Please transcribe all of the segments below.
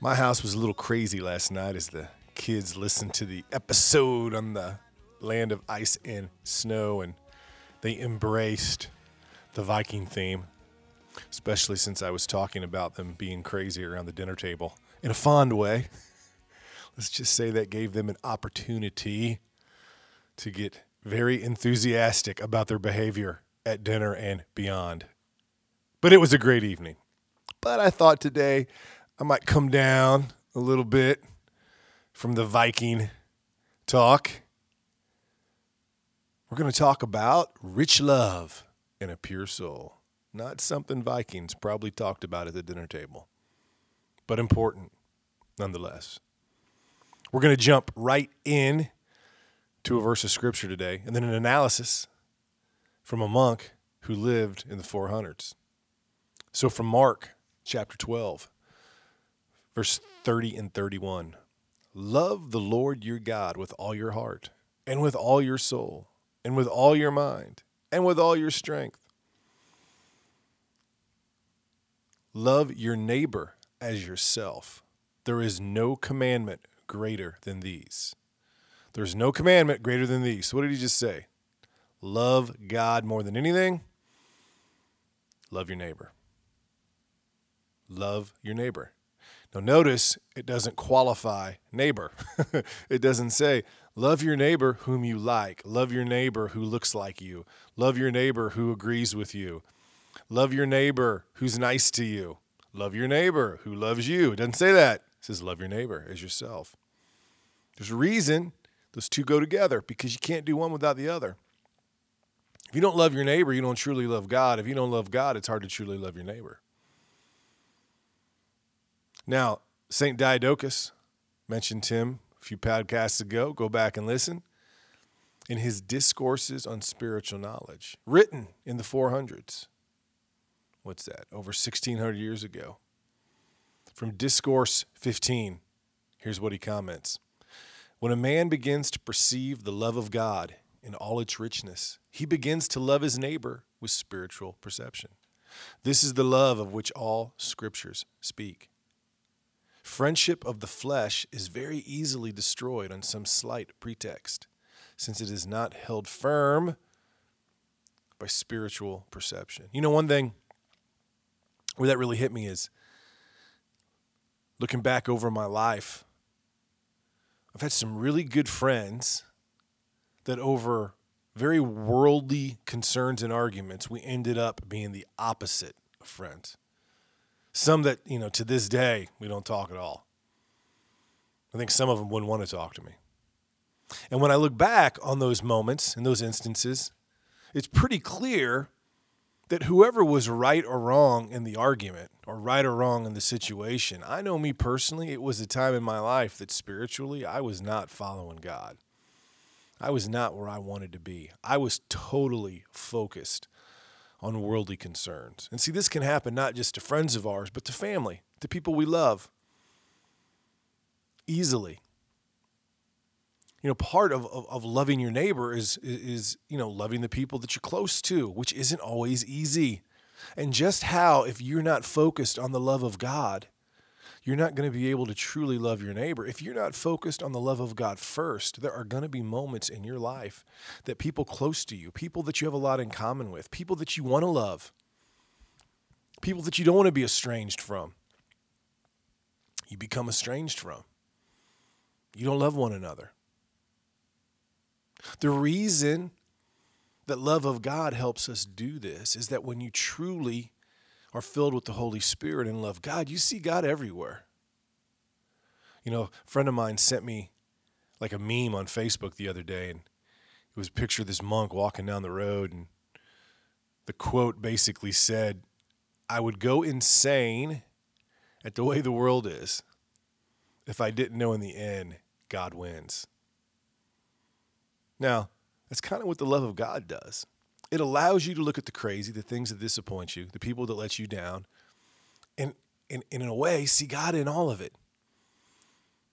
My house was a little crazy last night as the kids listened to the episode on the land of ice and snow, and they embraced the Viking theme, especially since I was talking about them being crazy around the dinner table in a fond way. Let's just say that gave them an opportunity to get very enthusiastic about their behavior at dinner and beyond. But it was a great evening. But I thought today I might come down a little bit from the Viking talk. We're going to talk about rich love and a pure soul. Not something Vikings probably talked about at the dinner table, but important nonetheless. We're going to jump right in to a verse of scripture today and then an analysis from a monk who lived in the 400s. So from Mark chapter 12, verse 30 and 31, love the Lord your God with all your heart and with all your soul and with all your mind and with all your strength. Love your neighbor as yourself. There is no commandment greater than these. There's no commandment greater than these. So what did he just say? Love God more than anything. Love your neighbor. Love your neighbor. Now notice it doesn't qualify neighbor. It doesn't say love your neighbor whom you like. Love your neighbor who looks like you. Love your neighbor who agrees with you. Love your neighbor who's nice to you. Love your neighbor who loves you. It doesn't say that. It says love your neighbor as yourself. There's a reason those two go together, because you can't do one without the other. If you don't love your neighbor, you don't truly love God. If you don't love God, it's hard to truly love your neighbor. Now, St. Diadochus, mentioned him a few podcasts ago. Go back and listen. In his Discourses on Spiritual Knowledge, written in the 400s. What's that? Over 1,600 years ago. From Discourse 15, here's what he comments. When a man begins to perceive the love of God in all its richness, he begins to love his neighbor with spiritual perception. This is the love of which all scriptures speak. Friendship of the flesh is very easily destroyed on some slight pretext, since it is not held firm by spiritual perception. You know, one thing where that really hit me is looking back over my life, I've had some really good friends that over very worldly concerns and arguments, we ended up being the opposite of friends. Some that, to this day, we don't talk at all. I think some of them wouldn't want to talk to me. And when I look back on those moments and those instances, it's pretty clear that whoever was right or wrong in the argument or right or wrong in the situation, I know me personally, it was a time in my life that spiritually I was not following God. I was not where I wanted to be. I was totally focused on worldly concerns. And see, this can happen not just to friends of ours, but to family, to people we love, easily. Part of loving your neighbor is loving the people that you're close to, which isn't always easy. And just how, if you're not focused on the love of God, you're not going to be able to truly love your neighbor. If you're not focused on the love of God first, there are going to be moments in your life that people close to you, people that you have a lot in common with, people that you want to love, people that you don't want to be estranged from, you become estranged from. You don't love one another. The reason that love of God helps us do this is that when you truly are filled with the Holy Spirit and love God, you see God everywhere. A friend of mine sent me like a meme on Facebook the other day, and it was a picture of this monk walking down the road, and the quote basically said, I would go insane at the way the world is if I didn't know in the end, God wins. Now, that's kind of what the love of God does. It allows you to look at the crazy, the things that disappoint you, the people that let you down, and in a way, see God in all of it.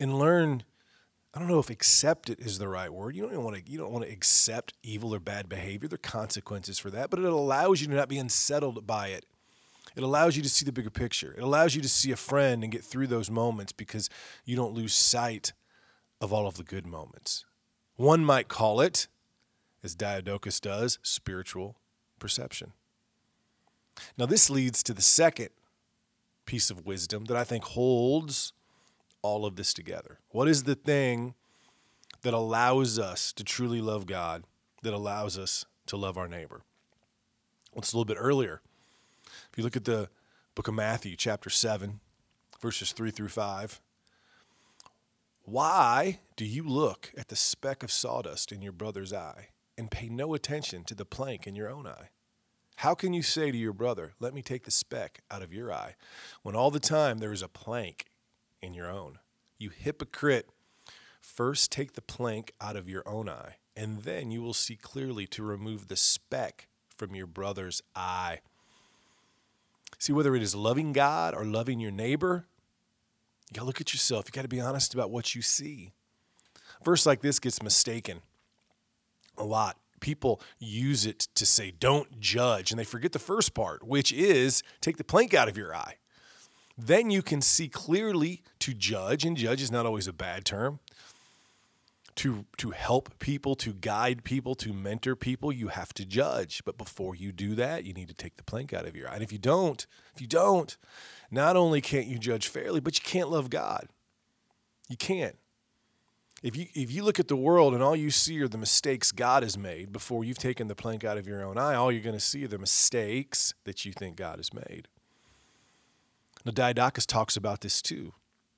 And learn, I don't know if accept it is the right word. You don't want to accept evil or bad behavior. There are consequences for that, but it allows you to not be unsettled by it. It allows you to see the bigger picture. It allows you to see a friend and get through those moments because you don't lose sight of all of the good moments. One might call it, as Diadochus does, spiritual perception. Now, this leads to the second piece of wisdom that I think holds all of this together. What is the thing that allows us to truly love God, that allows us to love our neighbor? Well, it's a little bit earlier. If you look at the book of Matthew, chapter 7, verses 3 through 5, why do you look at the speck of sawdust in your brother's eye and pay no attention to the plank in your own eye? How can you say to your brother, let me take the speck out of your eye, when all the time there is a plank in your own? You hypocrite, first take the plank out of your own eye, and then you will see clearly to remove the speck from your brother's eye. See, whether it is loving God or loving your neighbor, you got to look at yourself. You got to be honest about what you see. A verse like this gets mistaken a lot. People use it to say, don't judge, and they forget the first part, which is take the plank out of your eye. Then you can see clearly to judge, and judge is not always a bad term. To help people, to guide people, to mentor people, you have to judge. But before you do that, you need to take the plank out of your eye. And if you don't, not only can't you judge fairly, but you can't love God. You can't. If you look at the world and all you see are the mistakes God has made before you've taken the plank out of your own eye, all you're going to see are the mistakes that you think God has made. Now, Diadochus talks about this too,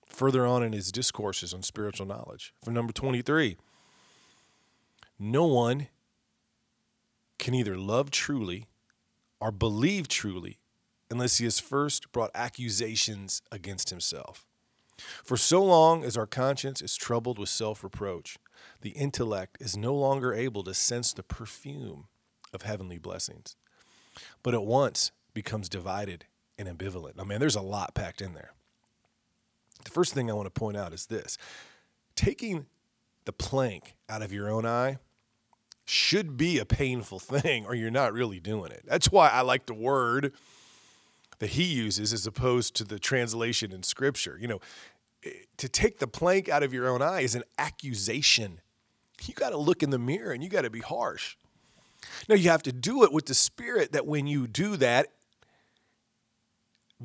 further on in his discourses on spiritual knowledge. From number 23, no one can either love truly or believe truly unless he has first brought accusations against himself. For so long as our conscience is troubled with self-reproach, the intellect is no longer able to sense the perfume of heavenly blessings, but at once becomes divided and ambivalent. Now, man, there's a lot packed in there. The first thing I want to point out is this. Taking the plank out of your own eye should be a painful thing, or you're not really doing it. That's why I like the word that he uses as opposed to the translation in Scripture. You know, to take the plank out of your own eye is an accusation. You got to look in the mirror and you got to be harsh. Now, you have to do it with the spirit that when you do that,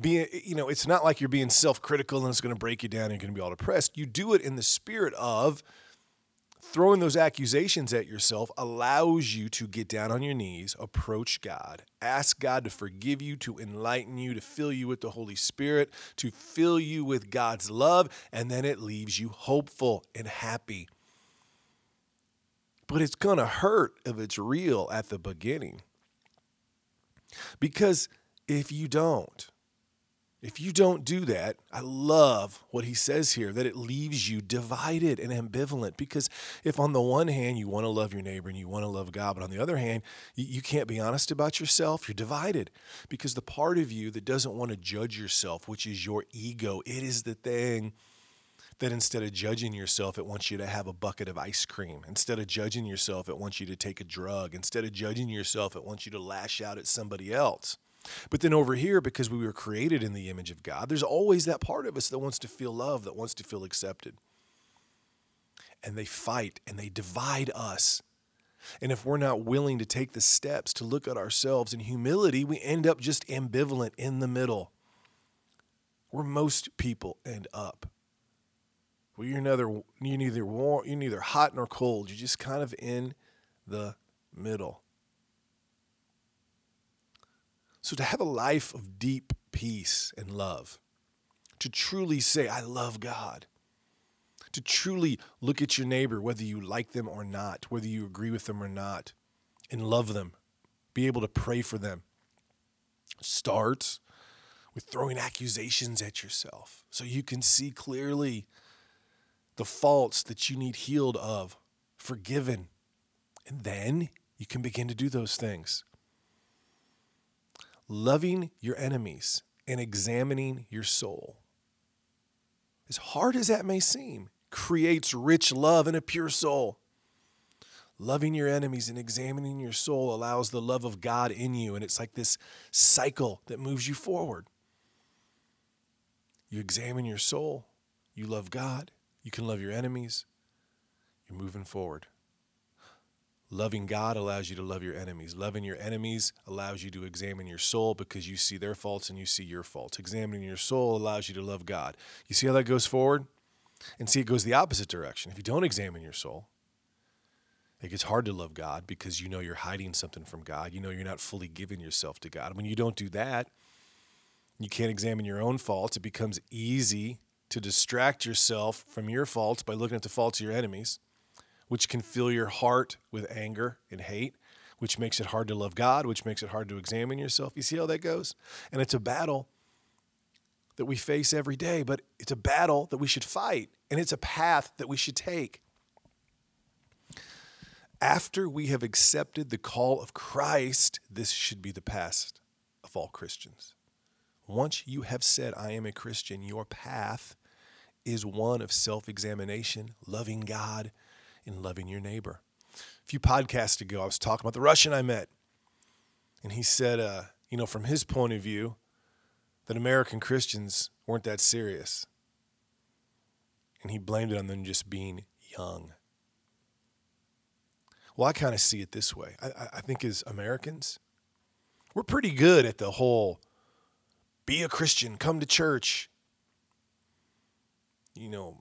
it's not like you're being self-critical and it's going to break you down and you're going to be all depressed. You do it in the spirit of throwing those accusations at yourself allows you to get down on your knees, approach God, ask God to forgive you, to enlighten you, to fill you with the Holy Spirit, to fill you with God's love, and then it leaves you hopeful and happy. But it's going to hurt if it's real at the beginning. Because if you don't do that, I love what he says here, that it leaves you divided and ambivalent. Because if on the one hand you want to love your neighbor and you want to love God, but on the other hand, you can't be honest about yourself, you're divided. Because the part of you that doesn't want to judge yourself, which is your ego, it is the thing that instead of judging yourself, it wants you to have a bucket of ice cream. Instead of judging yourself, it wants you to take a drug. Instead of judging yourself, it wants you to lash out at somebody else. But then over here, because we were created in the image of God, there's always that part of us that wants to feel loved, that wants to feel accepted. And they fight and they divide us. And if we're not willing to take the steps to look at ourselves in humility, we end up just ambivalent in the middle, where most people end up. Well, you're neither hot nor cold. You're just kind of in the middle. So to have a life of deep peace and love, to truly say, I love God, to truly look at your neighbor, whether you like them or not, whether you agree with them or not, and love them, be able to pray for them, starts with throwing accusations at yourself so you can see clearly the faults that you need healed of, forgiven. And then you can begin to do those things. Loving your enemies and examining your soul, as hard as that may seem, creates rich love and a pure soul. Loving your enemies and examining your soul allows the love of God in you, and it's like this cycle that moves you forward. You examine your soul, you love God, you can love your enemies, you're moving forward. Loving God allows you to love your enemies. Loving your enemies allows you to examine your soul because you see their faults and you see your faults. Examining your soul allows you to love God. You see how that goes forward? And see, it goes the opposite direction. If you don't examine your soul, it gets hard to love God because you know you're hiding something from God. You know you're not fully giving yourself to God. When you don't do that, you can't examine your own faults. It becomes easy to distract yourself from your faults by looking at the faults of your enemies, which can fill your heart with anger and hate, which makes it hard to love God, which makes it hard to examine yourself. You see how that goes? And it's a battle that we face every day, but it's a battle that we should fight, and it's a path that we should take. After we have accepted the call of Christ, this should be the path of all Christians. Once you have said, I am a Christian, your path is one of self-examination, loving God, and loving your neighbor. A few podcasts ago, I was talking about the Russian I met. And he said, from his point of view, that American Christians weren't that serious. And he blamed it on them just being young. Well, I kind of see it this way. I think as Americans, we're pretty good at the whole, be a Christian, come to church,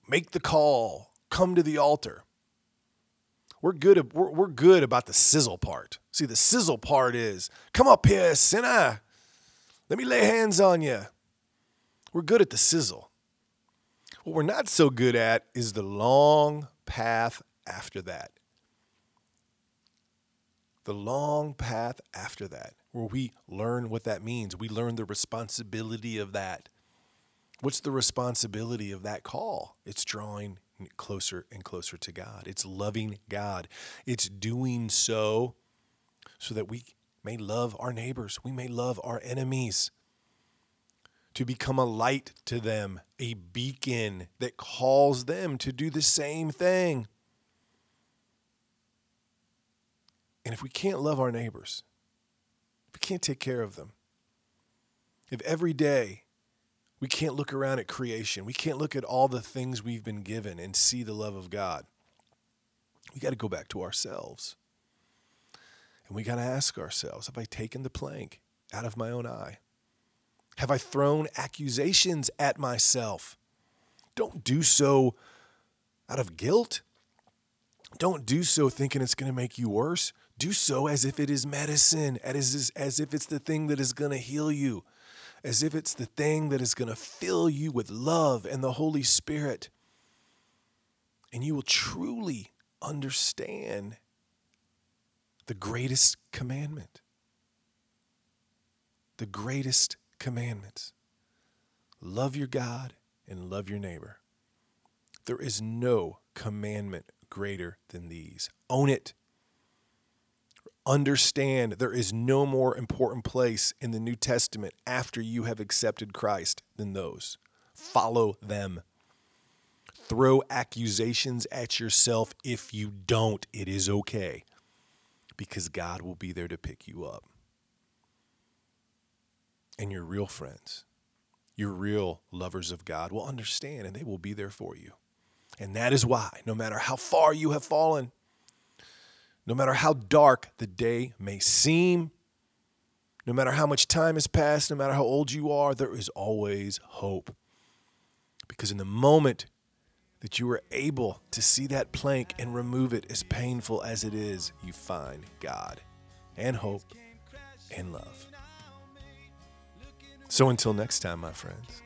make the call, come to the altar. We're good about the sizzle part. See, the sizzle part is, come up here, sinner. Let me lay hands on you. We're good at the sizzle. What we're not so good at is the long path after that. The long path after that, where we learn what that means. We learn the responsibility of that. What's the responsibility of that call? It's drawing closer and closer to God. It's loving God. It's doing so that we may love our neighbors. We may love our enemies. To become a light to them, a beacon that calls them to do the same thing. And if we can't love our neighbors, if we can't take care of them, if every day we can't look around at creation, we can't look at all the things we've been given and see the love of God, we got to go back to ourselves. And we got to ask ourselves, have I taken the plank out of my own eye? Have I thrown accusations at myself? Don't do so out of guilt. Don't do so thinking it's going to make you worse. Do so as if it is medicine, as if it's the thing that is going to heal you, as if it's the thing that is going to fill you with love and the Holy Spirit. And you will truly understand the greatest commandment. The greatest commandments. Love your God and love your neighbor. There is no commandment greater than these. Own it. Understand there is no more important place in the New Testament after you have accepted Christ than those. Follow them. Throw accusations at yourself. If you don't, it is okay, because God will be there to pick you up. And your real friends, your real lovers of God will understand, and they will be there for you. And that is why, no matter how far you have fallen, no matter how dark the day may seem, no matter how much time has passed, no matter how old you are, there is always hope. Because in the moment that you are able to see that plank and remove it, as painful as it is, you find God and hope and love. So until next time, my friends,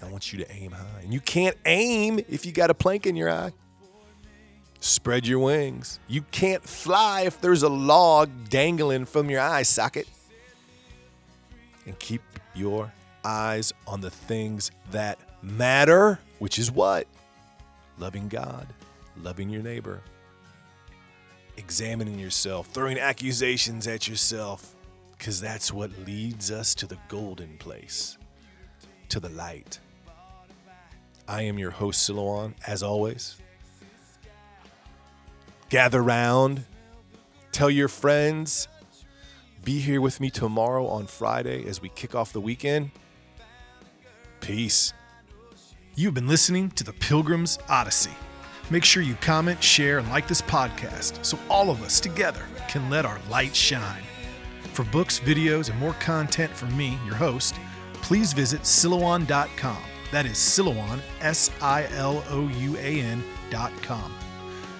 I want you to aim high. And you can't aim if you got a plank in your eye. Spread your wings. You can't fly if there's a log dangling from your eye socket. And keep your eyes on the things that matter, which is what? loving God, loving your neighbor, examining yourself, throwing accusations at yourself, because that's what leads us to the golden place, to the light. I am your host, Silouan, as always. Gather round, tell your friends, be here with me tomorrow on Friday as we kick off the weekend. Peace. You've been listening to The Pilgrim's Odyssey. Make sure you comment, share, and like this podcast so all of us together can let our light shine. For books, videos, and more content from me, your host, please visit Silouan.com. That is Silouan, Silouan.com.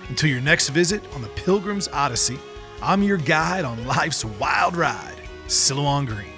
Until your next visit on The Pilgrim's Odyssey, I'm your guide on life's wild ride, Silouan Green.